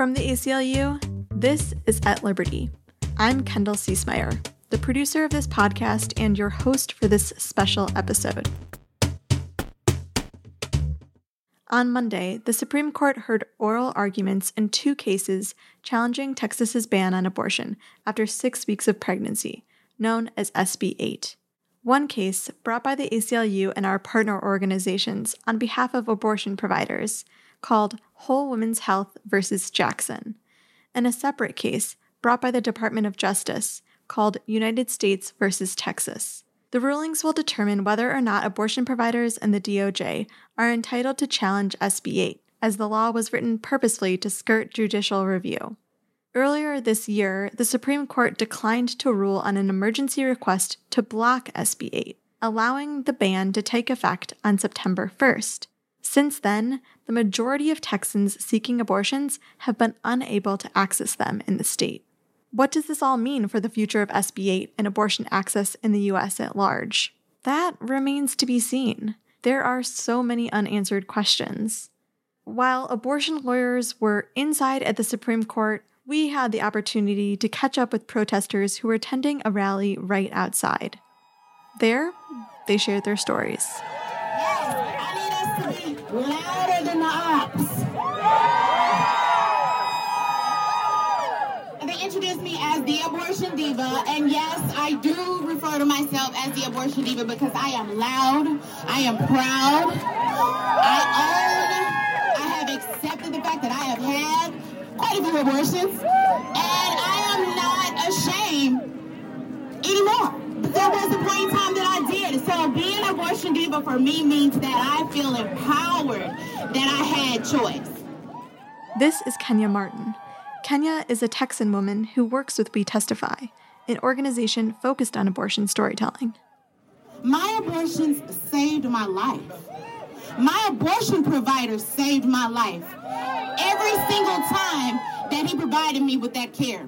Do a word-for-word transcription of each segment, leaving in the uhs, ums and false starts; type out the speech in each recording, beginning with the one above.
from the A C L U, this is At Liberty. I'm Kendall Seismeyer, the producer of this podcast and your host for this special episode. On Monday, the Supreme Court heard oral arguments in two cases challenging Texas's ban on abortion after six weeks of pregnancy, known as S B eight. One case, brought by the A C L U and our partner organizations on behalf of abortion providers, called Whole Women's Health versus Jackson, and a separate case, brought by the Department of Justice, called United States versus Texas. The rulings will determine whether or not abortion providers and the D O J are entitled to challenge S B eight, as the law was written purposefully to skirt judicial review. Earlier this year, the Supreme Court declined to rule on an emergency request to block S B eight, allowing the ban to take effect on September first. Since then, the majority of Texans seeking abortions have been unable to access them in the state. What does this all mean for the future of S B eight and abortion access in the U S at large? That remains to be seen. There are so many unanswered questions. While abortion lawyers were inside at the Supreme Court, we had the opportunity to catch up with protesters who were attending a rally right outside. There, they shared their stories. Yes, I need us to be louder than the ops. Introduced me as the abortion diva, and yes, I do refer to myself as the abortion diva because I am loud, I am proud, I own, I have accepted the fact that I have had quite a few abortions, and I am not ashamed anymore. There was a point in time that I did. So being an abortion diva for me means that I feel empowered, that I had choice. This is Kenya Martin. Kenya is a Texan woman who works with We Testify, an organization focused on abortion storytelling. My abortions saved my life. My abortion provider saved my life every single time that he provided me with that care.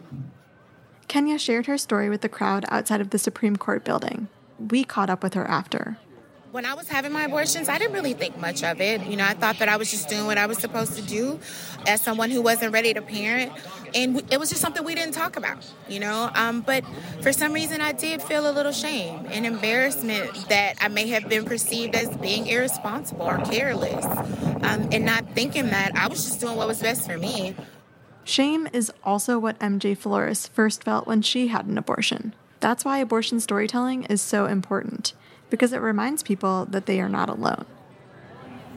Kenya shared her story with the crowd outside of the Supreme Court building. We caught up with her after. When I was having my abortions, I didn't really think much of it. You know, I thought that I was just doing what I was supposed to do as someone who wasn't ready to parent. And it was just something we didn't talk about, you know. Um, but for some reason, I did feel a little shame and embarrassment that I may have been perceived as being irresponsible or careless um, and not thinking that I was just doing what was best for me. Shame is also what M J Flores first felt when she had an abortion. That's why abortion storytelling is so important, because it reminds people that they are not alone.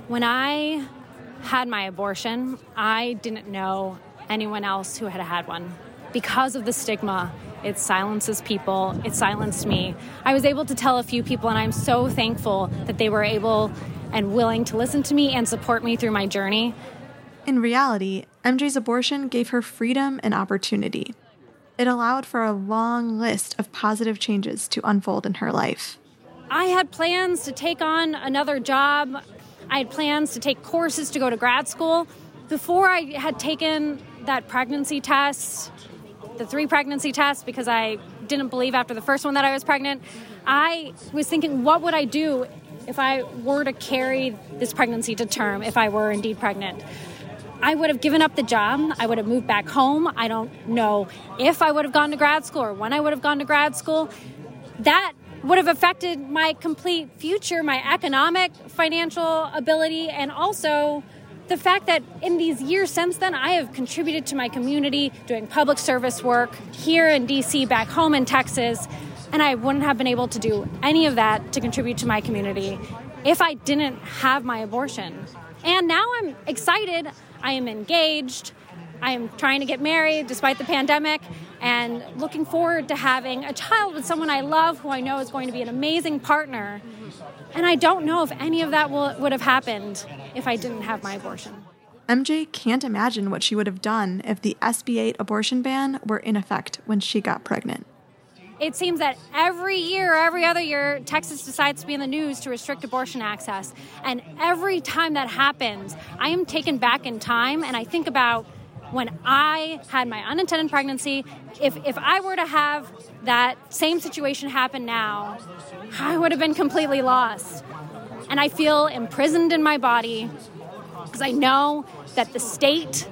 When I had my abortion, I didn't know anyone else who had had one. Because of the stigma, it silences people. It silenced me. I was able to tell a few people, and I'm so thankful that they were able and willing to listen to me and support me through my journey. In reality, M J's abortion gave her freedom and opportunity. It allowed for a long list of positive changes to unfold in her life. I had plans to take on another job. I had plans to take courses to go to grad school. Before I had taken that pregnancy test, the three pregnancy tests, because I didn't believe after the first one that I was pregnant, I was thinking, what would I do if I were to carry this pregnancy to term, if I were indeed pregnant? I would have given up the job. I would have moved back home. I don't know if I would have gone to grad school or when I would have gone to grad school. That would have affected my complete future, my economic, financial ability, and also the fact that in these years since then, I have contributed to my community doing public service work here in D C, back home in Texas, and I wouldn't have been able to do any of that to contribute to my community if I didn't have my abortion. And now I'm excited, I am engaged, I am trying to get married despite the pandemic, and looking forward to having a child with someone I love who I know is going to be an amazing partner. And I don't know if any of that will, would have happened if I didn't have my abortion. M J can't imagine what she would have done if the S B eight abortion ban were in effect when she got pregnant. It seems that every year, every other year, Texas decides to be in the news to restrict abortion access. And every time that happens, I am taken back in time, and I think about when I had my unintended pregnancy, if if I were to have that same situation happen now, I would have been completely lost. And I feel imprisoned in my body because I know that the state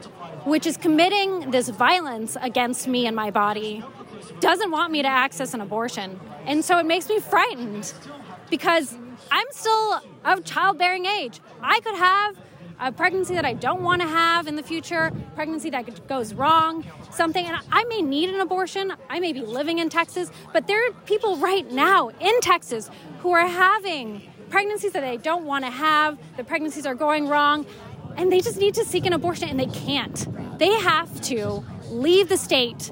which is committing this violence against me and my body, doesn't want me to access an abortion. And so it makes me frightened because I'm still of childbearing age. I could have a pregnancy that I don't want to have in the future, pregnancy that goes wrong, something. And I may need an abortion. I may be living in Texas, but there are people right now in Texas who are having pregnancies that they don't want to have. The pregnancies are going wrong, and they just need to seek an abortion, and they can't. They have to leave the state.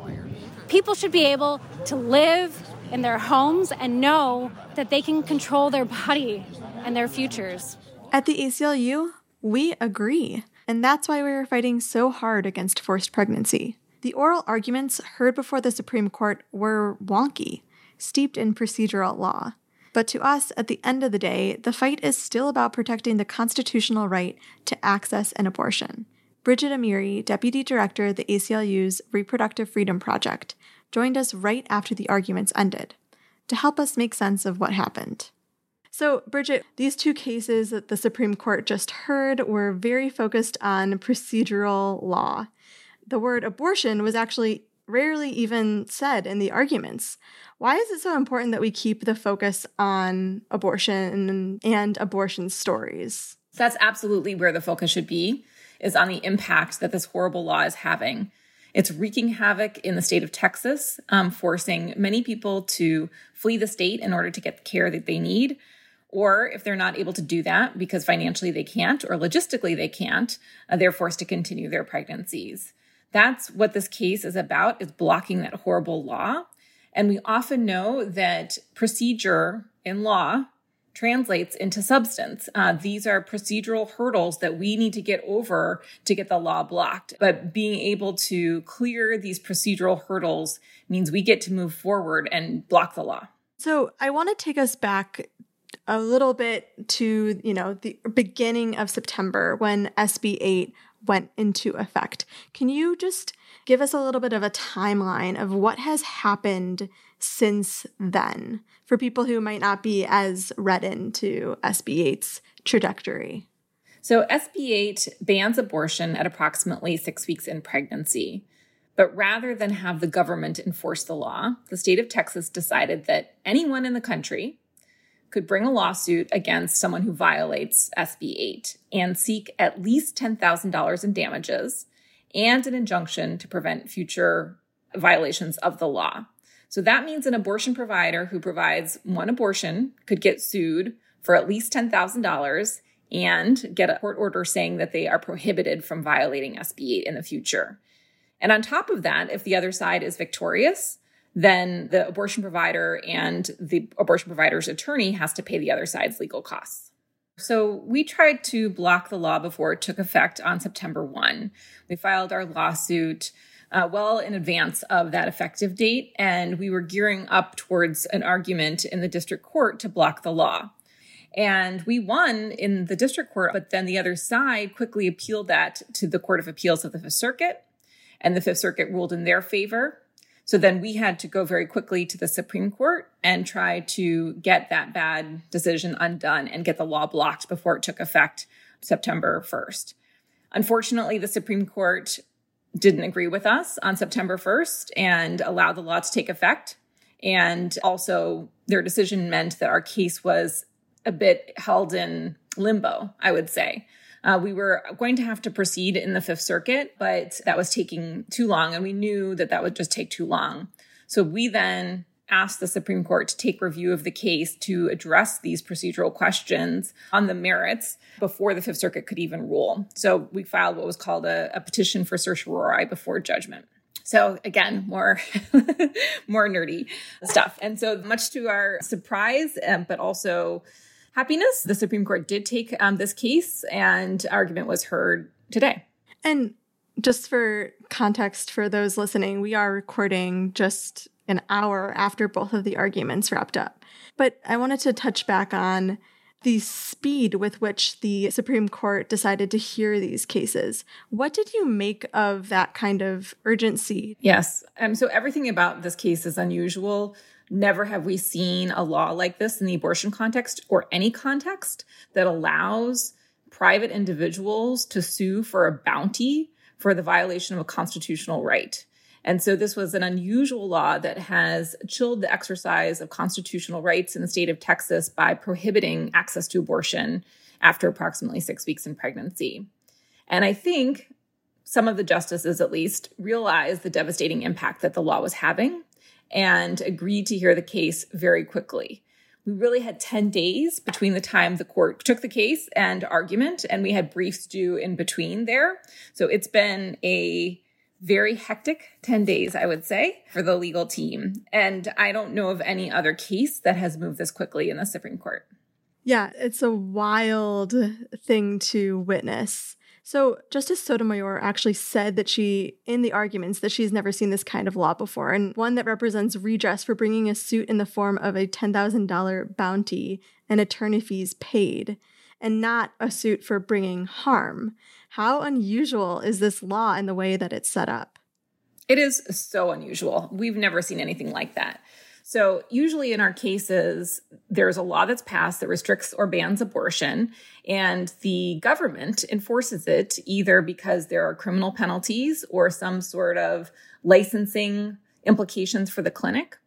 People should be able to live in their homes and know that they can control their body and their futures. At the A C L U, we agree, and that's why we are fighting so hard against forced pregnancy. The oral arguments heard before the Supreme Court were wonky, steeped in procedural law. But to us, at the end of the day, the fight is still about protecting the constitutional right to access an abortion. Bridget Amiri, Deputy Director of the A C L U's Reproductive Freedom Project, joined us right after the arguments ended to help us make sense of what happened. So, Bridget, these two cases that the Supreme Court just heard were very focused on procedural law. The word abortion was actually rarely even said in the arguments. Why is it so important that we keep the focus on abortion and abortion stories? That's absolutely where the focus should be, is on the impact that this horrible law is having. It's wreaking havoc in the state of Texas, um, forcing many people to flee the state in order to get the care that they need. Or if they're not able to do that because financially they can't or logistically they can't, uh, they're forced to continue their pregnancies. That's what this case is about, is blocking that horrible law. And we often know that procedure in law translates into substance. Uh, these are procedural hurdles that we need to get over to get the law blocked. But being able to clear these procedural hurdles means we get to move forward and block the law. So I want to take us back a little bit to, you know, the beginning of September when S B eight went into effect. Can you just give us a little bit of a timeline of what has happened since then for people who might not be as read into S B eight's trajectory? So S B eight bans abortion at approximately six weeks in pregnancy. But rather than have the government enforce the law, the state of Texas decided that anyone in the country could bring a lawsuit against someone who violates S B eight and seek at least ten thousand dollars in damages and an injunction to prevent future violations of the law. So that means an abortion provider who provides one abortion could get sued for at least ten thousand dollars and get a court order saying that they are prohibited from violating S B eight in the future. And on top of that, if the other side is victorious, then the abortion provider and the abortion provider's attorney has to pay the other side's legal costs. So we tried to block the law before it took effect on September first. We filed our lawsuit uh, well in advance of that effective date, and we were gearing up towards an argument in the district court to block the law. And we won in the district court, but then the other side quickly appealed that to the Court of Appeals of the Fifth Circuit, and the Fifth Circuit ruled in their favor. So then we had to go very quickly to the Supreme Court and try to get that bad decision undone and get the law blocked before it took effect September first. Unfortunately, the Supreme Court didn't agree with us on September first and allowed the law to take effect. And also their decision meant that our case was a bit held in limbo, I would say. Uh, we were going to have to proceed in the Fifth Circuit, but that was taking too long, and we knew that that would just take too long. So we then asked the Supreme Court to take review of the case to address these procedural questions on the merits before the Fifth Circuit could even rule. So we filed what was called a, a petition for certiorari before judgment. So again, more, more nerdy stuff. And so much to our surprise, um, but also happiness, the Supreme Court did take um, this case, and argument was heard today. And just for context for those listening, we are recording just an hour after both of the arguments wrapped up. But I wanted to touch back on the speed with which the Supreme Court decided to hear these cases. What did you make of that kind of urgency? Yes. Um, so everything about this case is unusual. Never have we seen a law like this in the abortion context or any context that allows private individuals to sue for a bounty for the violation of a constitutional right. And so this was an unusual law that has chilled the exercise of constitutional rights in the state of Texas by prohibiting access to abortion after approximately six weeks in pregnancy. And I think some of the justices, at least, realized the devastating impact that the law was having and agreed to hear the case very quickly. We really had ten days between the time the court took the case and argument, and we had briefs due in between there. So it's been a very hectic ten days, I would say, for the legal team. And I don't know of any other case that has moved this quickly in the Supreme Court. Yeah, it's a wild thing to witness. So Justice Sotomayor actually said that she, in the arguments, that she's never seen this kind of law before, and one that represents redress for bringing a suit in the form of a ten thousand dollars bounty and attorney fees paid, and not a suit for bringing harm. How unusual is this law in the way that it's set up? It is so unusual. We've never seen anything like that. So usually in our cases, there's a law that's passed that restricts or bans abortion, and the government enforces it either because there are criminal penalties or some sort of licensing implications for the clinic.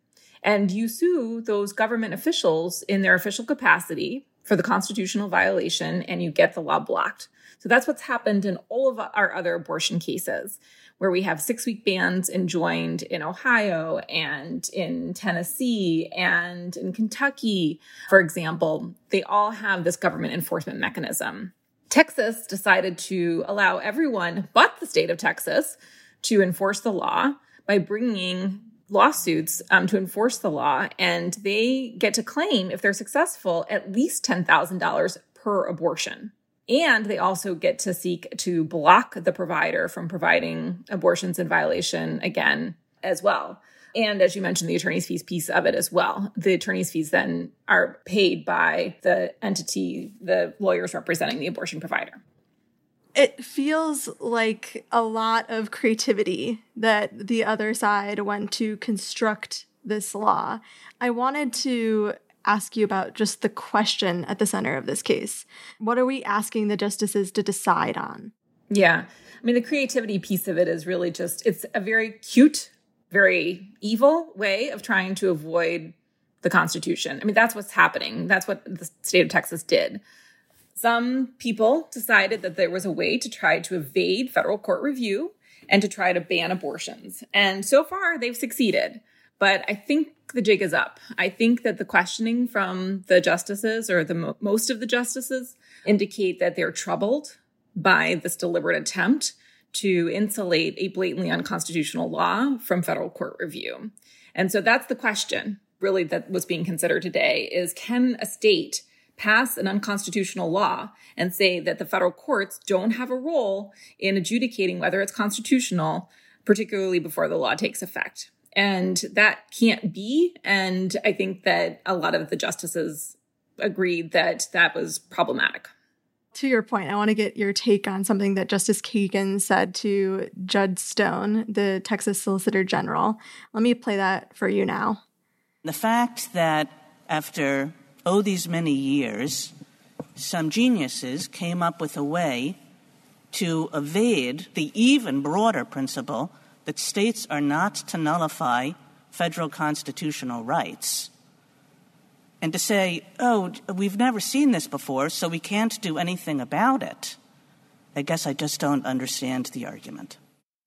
And you sue those government officials in their official capacity for the constitutional violation, and you get the law blocked. So that's what's happened in all of our other abortion cases, where we have six-week bans enjoined in Ohio and in Tennessee and in Kentucky, for example. They all have this government enforcement mechanism. Texas decided to allow everyone but the state of Texas to enforce the law by bringing lawsuits um, to enforce the law, and they get to claim, if they're successful, at least ten thousand dollars per abortion. And they also get to seek to block the provider from providing abortions in violation again as well. And as you mentioned, the attorney's fees piece of it as well. The attorney's fees then are paid by the entity, the lawyers representing the abortion provider. It feels like a lot of creativity that the other side went to construct this law. I wanted to ask you about just the question at the center of this case. What are we asking the justices to decide on? Yeah. I mean, the creativity piece of it is really just, it's a very cute, very evil way of trying to avoid the Constitution. I mean, that's what's happening. That's what the state of Texas did. Some people decided that there was a way to try to evade federal court review and to try to ban abortions. And so far, they've succeeded. But I think the jig is up. I think that the questioning from the justices, or the mo- most of the justices, indicate that they're troubled by this deliberate attempt to insulate a blatantly unconstitutional law from federal court review. And so that's the question, really, that was being considered today, is can a state pass an unconstitutional law and say that the federal courts don't have a role in adjudicating whether it's constitutional, particularly before the law takes effect? And that can't be. And I think that a lot of the justices agreed that that was problematic. To your point, I want to get your take on something that Justice Kagan said to Judd Stone, the Texas Solicitor General. Let me play that for you now. The fact that after oh, these many years, some geniuses came up with a way to evade the even broader principle that states are not to nullify federal constitutional rights. And to say, oh, we've never seen this before, so we can't do anything about it. I guess I just don't understand the argument.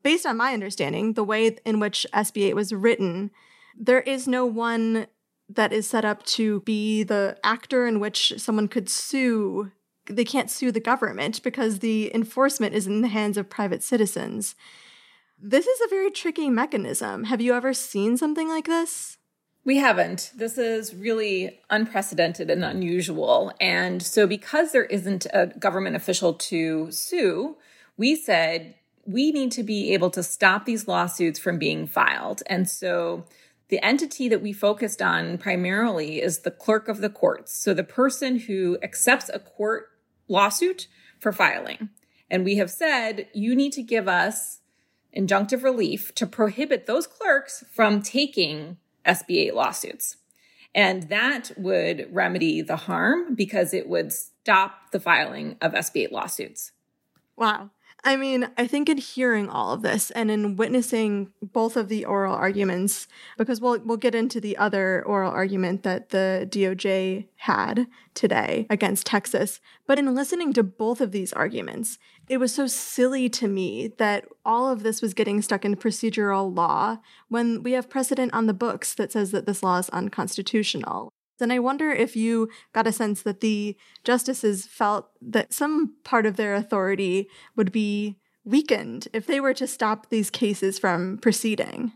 Based on my understanding, the way in which S B eight was written, there is no one that is set up to be the actor in which someone could sue. They can't sue the government because the enforcement is in the hands of private citizens. This is a very tricky mechanism. Have you ever seen something like this? We haven't. This is really unprecedented and unusual. And so because there isn't a government official to sue, we said we need to be able to stop these lawsuits from being filed. And so the entity that we focused on primarily is the clerk of the courts. So the person who accepts a court lawsuit for filing. And we have said, you need to give us injunctive relief to prohibit those clerks from taking S B eight lawsuits. And that would remedy the harm because it would stop the filing of S B eight lawsuits. Wow. I mean, I think in hearing all of this and in witnessing both of the oral arguments, because we'll we'll get into the other oral argument that the D O J had today against Texas, but in listening to both of these arguments, it was so silly to me that all of this was getting stuck in procedural law when we have precedent on the books that says that this law is unconstitutional. And I wonder if you got a sense that the justices felt that some part of their authority would be weakened if they were to stop these cases from proceeding.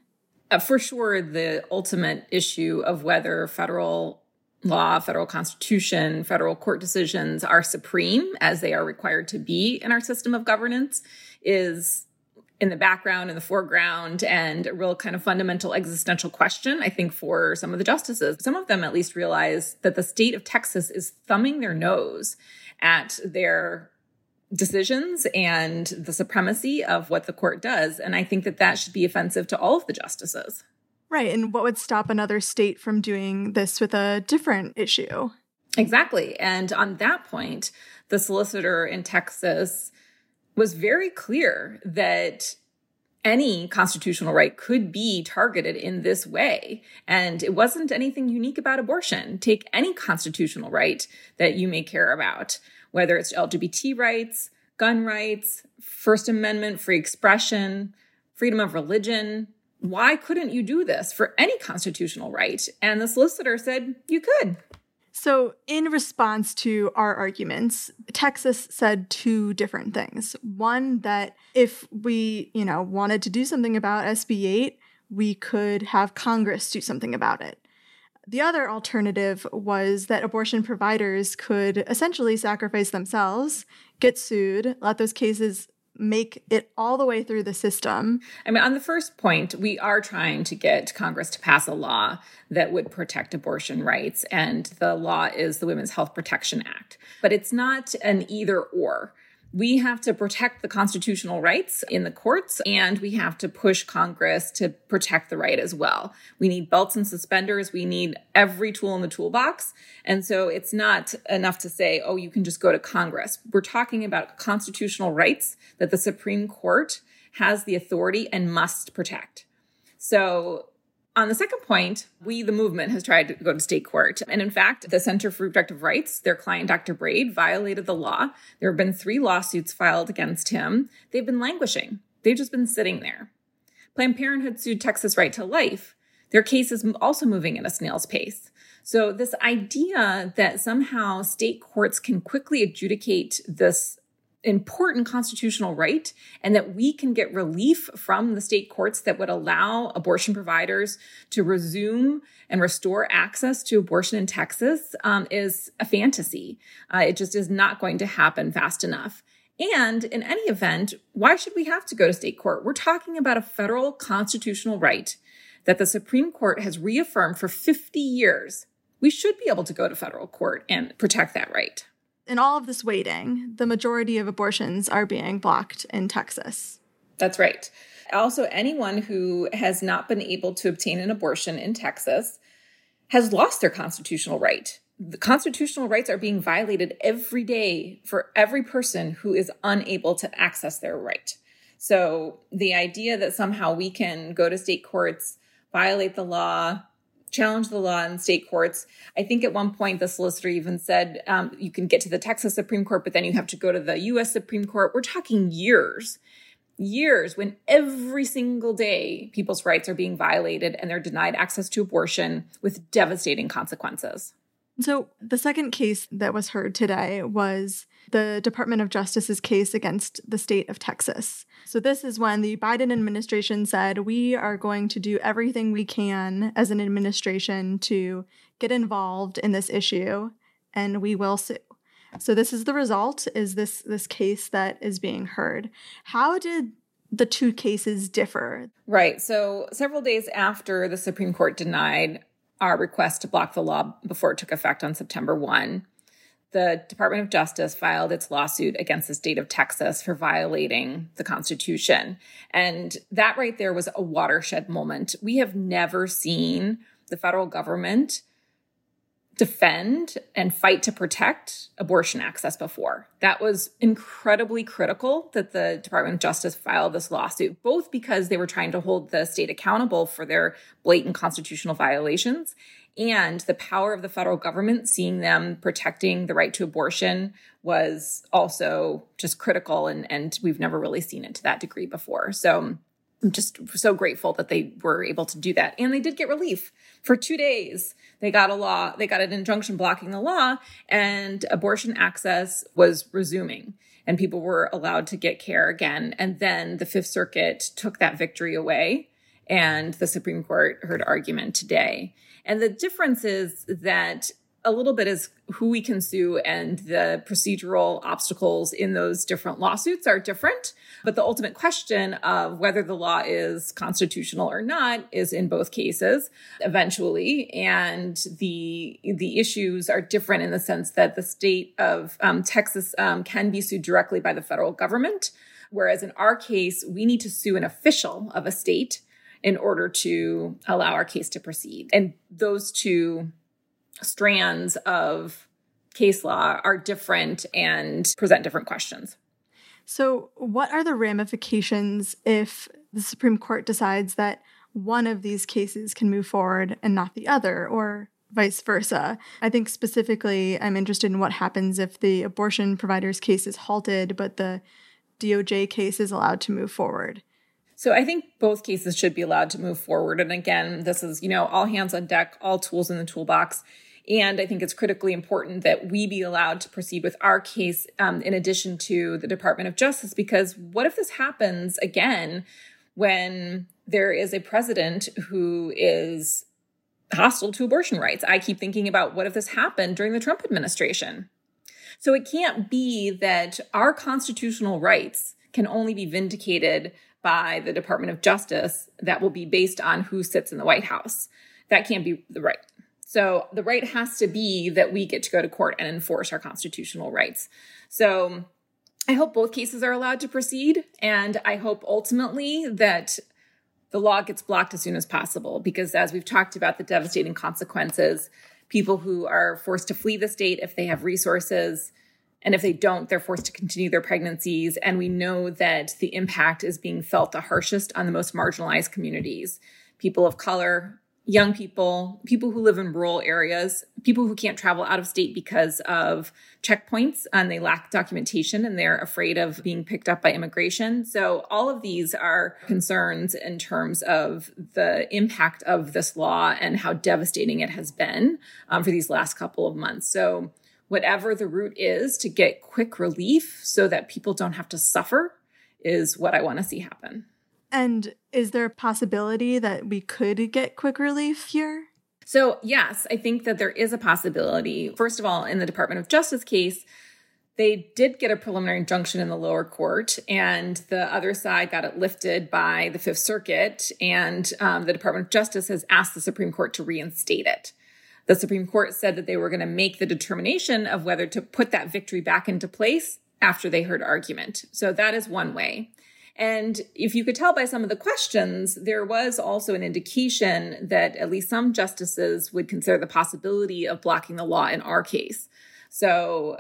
Uh, for sure, the ultimate issue of whether federal law, federal constitution, federal court decisions are supreme, as they are required to be in our system of governance, is in the background, in the foreground, and a real kind of fundamental existential question, I think, for some of the justices. Some of them at least realize that the state of Texas is thumbing their nose at their decisions and the supremacy of what the court does. And I think that that should be offensive to all of the justices. Right. And what would stop another state from doing this with a different issue? Exactly. And on that point, the solicitor in Texas was very clear that any constitutional right could be targeted in this way. And it wasn't anything unique about abortion. Take any constitutional right that you may care about, whether it's L G B T rights, gun rights, First Amendment, free expression, freedom of religion. Why couldn't you do this for any constitutional right? And the solicitor said you could. So in response to our arguments, Texas said two different things. One, that if we, you know, wanted to do something about S B eight, we could have Congress do something about it. The other alternative was that abortion providers could essentially sacrifice themselves, get sued, let those cases make it all the way through the system. I mean, on the first point, we are trying to get Congress to pass a law that would protect abortion rights, and the law is the Women's Health Protection Act. But it's not an either or. We have to protect the constitutional rights in the courts, and we have to push Congress to protect the right as well. We need belts and suspenders. We need every tool in the toolbox. And so it's not enough to say, oh, you can just go to Congress. We're talking about constitutional rights that the Supreme Court has the authority and must protect. So on the second point, we, the movement, has tried to go to state court. And in fact, the Center for Reproductive Rights, their client, Doctor Braid, violated the law. There have been three lawsuits filed against him. They've been languishing. They've just been sitting there. Planned Parenthood sued Texas Right to Life. Their case is also moving at a snail's pace. So this idea that somehow state courts can quickly adjudicate this important constitutional right, and that we can get relief from the state courts that would allow abortion providers to resume and restore access to abortion in Texas um, is a fantasy. Uh, it just is not going to happen fast enough. And in any event, why should we have to go to state court? We're talking about a federal constitutional right that the Supreme Court has reaffirmed for fifty years. We should be able to go to federal court and protect that right. In all of this waiting, the majority of abortions are being blocked in Texas. That's right. Also, anyone who has not been able to obtain an abortion in Texas has lost their constitutional right. The constitutional rights are being violated every day for every person who is unable to access their right. So the idea that somehow we can go to state courts, violate the law, challenge the law in state courts. I think at one point the solicitor even said, um, you can get to the Texas Supreme Court, but then you have to go to the U S Supreme Court. We're talking years, years when every single day people's rights are being violated and they're denied access to abortion with devastating consequences. So the second case that was heard today was the Department of Justice's case against the state of Texas. So this is when the Biden administration said, we are going to do everything we can as an administration to get involved in this issue, and we will sue. So this is the result, is this, this case that is being heard. How did the two cases differ? Right. So several days after the Supreme Court denied our request to block the law before it took effect on September first, the Department of Justice filed its lawsuit against the state of Texas for violating the Constitution. And that right there was a watershed moment. We have never seen the federal government defend and fight to protect abortion access before. That was incredibly critical that the Department of Justice filed this lawsuit, both because they were trying to hold the state accountable for their blatant constitutional violations and the power of the federal government, seeing them protecting the right to abortion was also just critical. And, and we've never really seen it to that degree before. So I'm just so grateful that they were able to do that. And they did get relief for two days. They got a law, they got an injunction blocking the law, and abortion access was resuming and people were allowed to get care again. And then the Fifth Circuit took that victory away and the Supreme Court heard argument today. And the difference is that a little bit is who we can sue and the procedural obstacles in those different lawsuits are different. But the ultimate question of whether the law is constitutional or not is in both cases eventually. And the the issues are different in the sense that the state of um, Texas um, can be sued directly by the federal government, whereas in our case, we need to sue an official of a state in order to allow our case to proceed. And those two strands of case law are different and present different questions. So what are the ramifications if the Supreme Court decides that one of these cases can move forward and not the other, or vice versa? I think specifically I'm interested in what happens if the abortion provider's case is halted, but the D O J case is allowed to move forward. So I think both cases should be allowed to move forward. And again, this is, you know, all hands on deck, all tools in the toolbox. And I think it's critically important that we be allowed to proceed with our case um, in addition to the Department of Justice, because what if this happens again when there is a president who is hostile to abortion rights? I keep thinking about what if this happened during the Trump administration? So it can't be that our constitutional rights can only be vindicated by the Department of Justice that will be based on who sits in the White House. That can't be the right. So the right has to be that we get to go to court and enforce our constitutional rights. So I hope both cases are allowed to proceed. And I hope ultimately that the law gets blocked as soon as possible, because as we've talked about the devastating consequences, people who are forced to flee the state if they have resources, and if they don't, they're forced to continue their pregnancies. And we know that the impact is being felt the harshest on the most marginalized communities, people of color, young people, people who live in rural areas, people who can't travel out of state because of checkpoints and they lack documentation and they're afraid of being picked up by immigration. So all of these are concerns in terms of the impact of this law and how devastating it has been um, for these last couple of months. So whatever the route is to get quick relief so that people don't have to suffer is what I want to see happen. And is there a possibility that we could get quick relief here? So yes, I think that there is a possibility. First of all, in the Department of Justice case, they did get a preliminary injunction in the lower court, and the other side got it lifted by the Fifth Circuit, and um, the Department of Justice has asked the Supreme Court to reinstate it. The Supreme Court said that they were going to make the determination of whether to put that victory back into place after they heard argument. So that is one way. And if you could tell by some of the questions, there was also an indication that at least some justices would consider the possibility of blocking the law in our case. So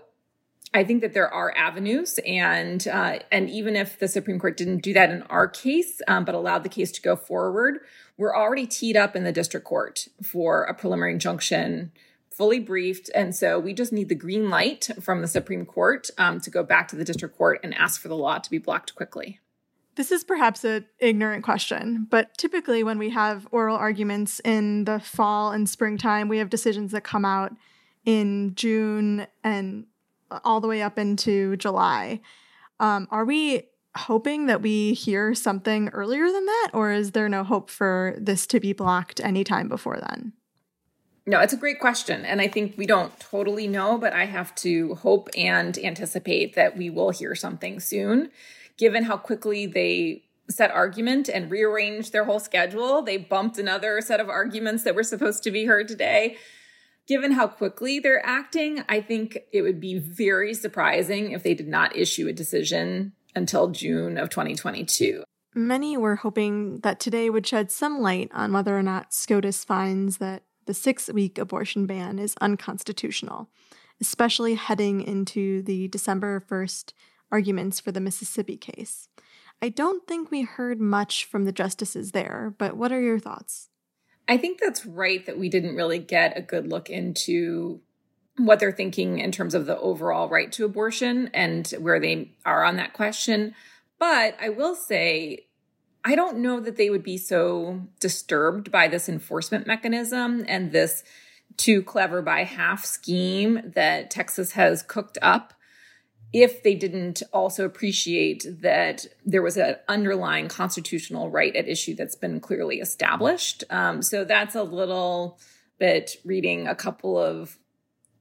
I think that there are avenues, and uh, and even if the Supreme Court didn't do that in our case, um, but allowed the case to go forward, we're already teed up in the district court for a preliminary injunction, fully briefed, and so we just need the green light from the Supreme Court um, to go back to the district court and ask for the law to be blocked quickly. This is perhaps an ignorant question, but typically when we have oral arguments in the fall and springtime, we have decisions that come out in June and all the way up into July. Um, are we hoping that we hear something earlier than that, or is there no hope for this to be blocked anytime before then? No, it's a great question. And I think we don't totally know, but I have to hope and anticipate that we will hear something soon. Given how quickly they set argument and rearranged their whole schedule, they bumped another set of arguments that were supposed to be heard today. Given how quickly they're acting, I think it would be very surprising if they did not issue a decision until June of twenty twenty-two. Many were hoping that today would shed some light on whether or not SCOTUS finds that the six-week abortion ban is unconstitutional, especially heading into the December first arguments for the Mississippi case. I don't think we heard much from the justices there, but what are your thoughts? I think that's right that we didn't really get a good look into what they're thinking in terms of the overall right to abortion and where they are on that question. But I will say, I don't know that they would be so disturbed by this enforcement mechanism and this too clever by half scheme that Texas has cooked up if they didn't also appreciate that there was an underlying constitutional right at issue that's been clearly established. Um, so that's a little bit reading a couple of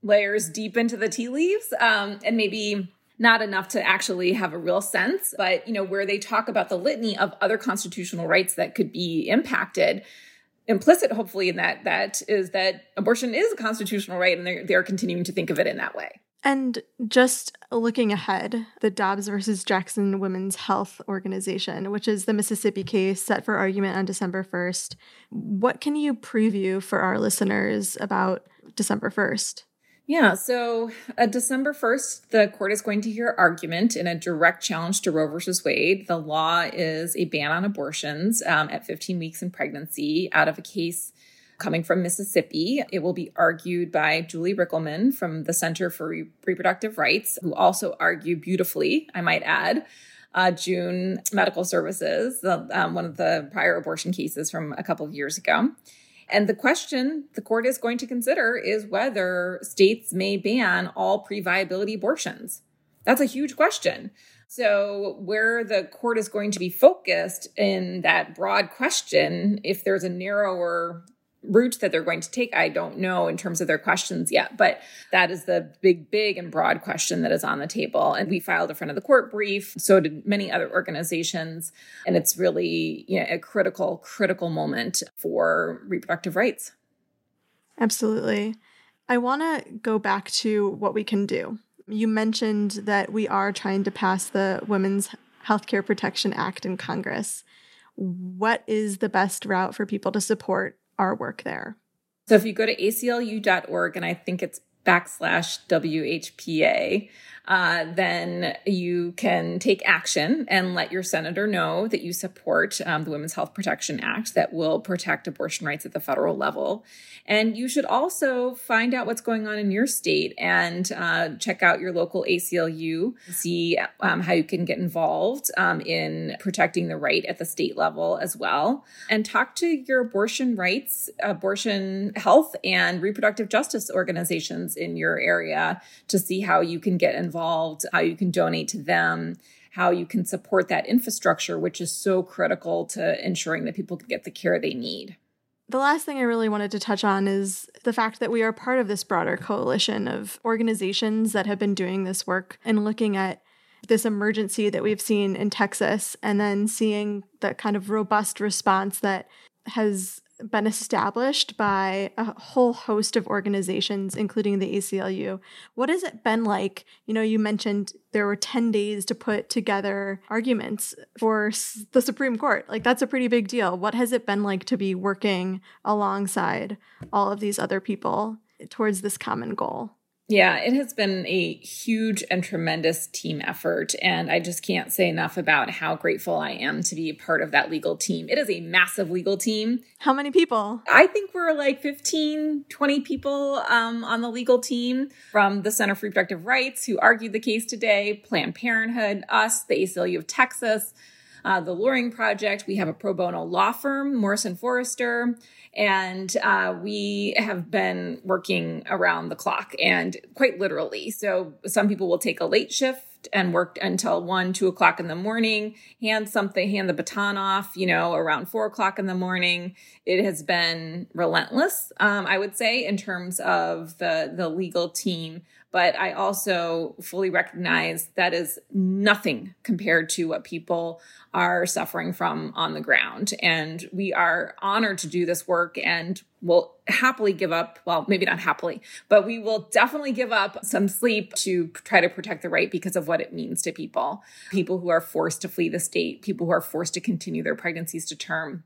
layers deep into the tea leaves, um, and maybe not enough to actually have a real sense. But, you know, where they talk about the litany of other constitutional rights that could be impacted, implicit, hopefully, in that, that is that abortion is a constitutional right, and they're, they're continuing to think of it in that way. And just looking ahead, the Dobbs versus Jackson Women's Health Organization, which is the Mississippi case set for argument on December first, what can you preview for our listeners about December first? Yeah, so uh, December first, the court is going to hear argument in a direct challenge to Roe versus Wade. The law is a ban on abortions um, at fifteen weeks in pregnancy out of a case coming from Mississippi. It will be argued by Julie Rickleman from the Center for Re- Reproductive Rights, who also argued beautifully, I might add, uh, June Medical Services, the, um, one of the prior abortion cases from a couple of years ago. And the question the court is going to consider is whether states may ban all pre-viability abortions. That's a huge question. So where the court is going to be focused in that broad question, if there's a narrower route that they're going to take, I don't know in terms of their questions yet, but that is the big, big and broad question that is on the table. And we filed a front of the court brief. So did many other organizations. And it's really, you know, a critical, critical moment for reproductive rights. Absolutely. I want to go back to what we can do. You mentioned that we are trying to pass the Women's Health Protection Act in Congress. What is the best route for people to support our work there? So if you go to A C L U dot org, and I think it's backslash W H P A, uh, then you can take action and let your senator know that you support um, the Women's Health Protection Act that will protect abortion rights at the federal level. And you should also find out what's going on in your state and uh, check out your local A C L U, see um, how you can get involved um, in protecting the right at the state level as well. And talk to your abortion rights, abortion health, and reproductive justice organizations in your area to see how you can get involved, how you can donate to them, how you can support that infrastructure, which is so critical to ensuring that people can get the care they need. The last thing I really wanted to touch on is the fact that we are part of this broader coalition of organizations that have been doing this work and looking at this emergency that we've seen in Texas and then seeing that kind of robust response that has been established by a whole host of organizations, including the A C L U. What has it been like? You know, you mentioned there were ten days to put together arguments for the Supreme Court. Like, that's a pretty big deal. What has it been like to be working alongside all of these other people towards this common goal? Yeah, it has been a huge and tremendous team effort, and I just can't say enough about how grateful I am to be a part of that legal team. It is a massive legal team. How many people? I think we're like fifteen, twenty people um, on the legal team from the Center for Reproductive Rights, who argued the case today, Planned Parenthood, us, the A C L U of Texas, Uh, the Loring Project. We have a pro bono law firm, Morrison Forrester, and uh, we have been working around the clock and quite literally. So some people will take a late shift and work until one, two o'clock in the morning, hand something, hand the baton off, you know, around four o'clock in the morning. It has been relentless, um, I would say, in terms of the, the legal team. But I also fully recognize that is nothing compared to what people are suffering from on the ground. And we are honored to do this work and will happily give up, well, maybe not happily, but we will definitely give up some sleep to try to protect the right because of what it means to people, people who are forced to flee the state, people who are forced to continue their pregnancies to term.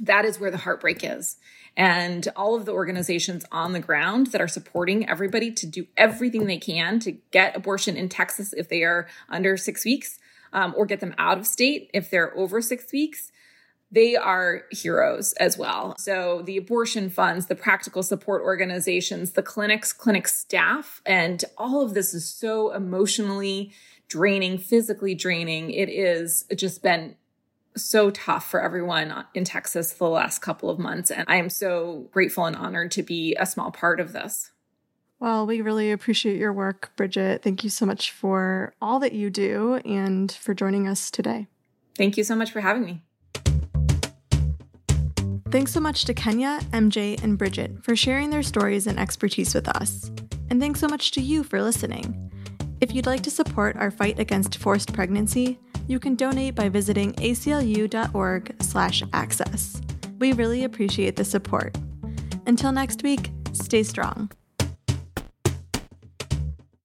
that is where the heartbreak is. And all of the organizations on the ground that are supporting everybody to do everything they can to get abortion in Texas if they are under six weeks, um, or get them out of state if they're over six weeks, they are heroes as well. So the abortion funds, the practical support organizations, the clinics, clinic staff, and all of this is so emotionally draining, physically draining. It is just been so tough for everyone in Texas for the last couple of months. And I am so grateful and honored to be a small part of this. Well, we really appreciate your work, Bridget. Thank you so much for all that you do and for joining us today. Thank you so much for having me. Thanks so much to Kenya, M J, and Bridget for sharing their stories and expertise with us. And thanks so much to you for listening. If you'd like to support our fight against forced pregnancy, you can donate by visiting A C L U dot org slash access. We really appreciate the support. Until next week, stay strong.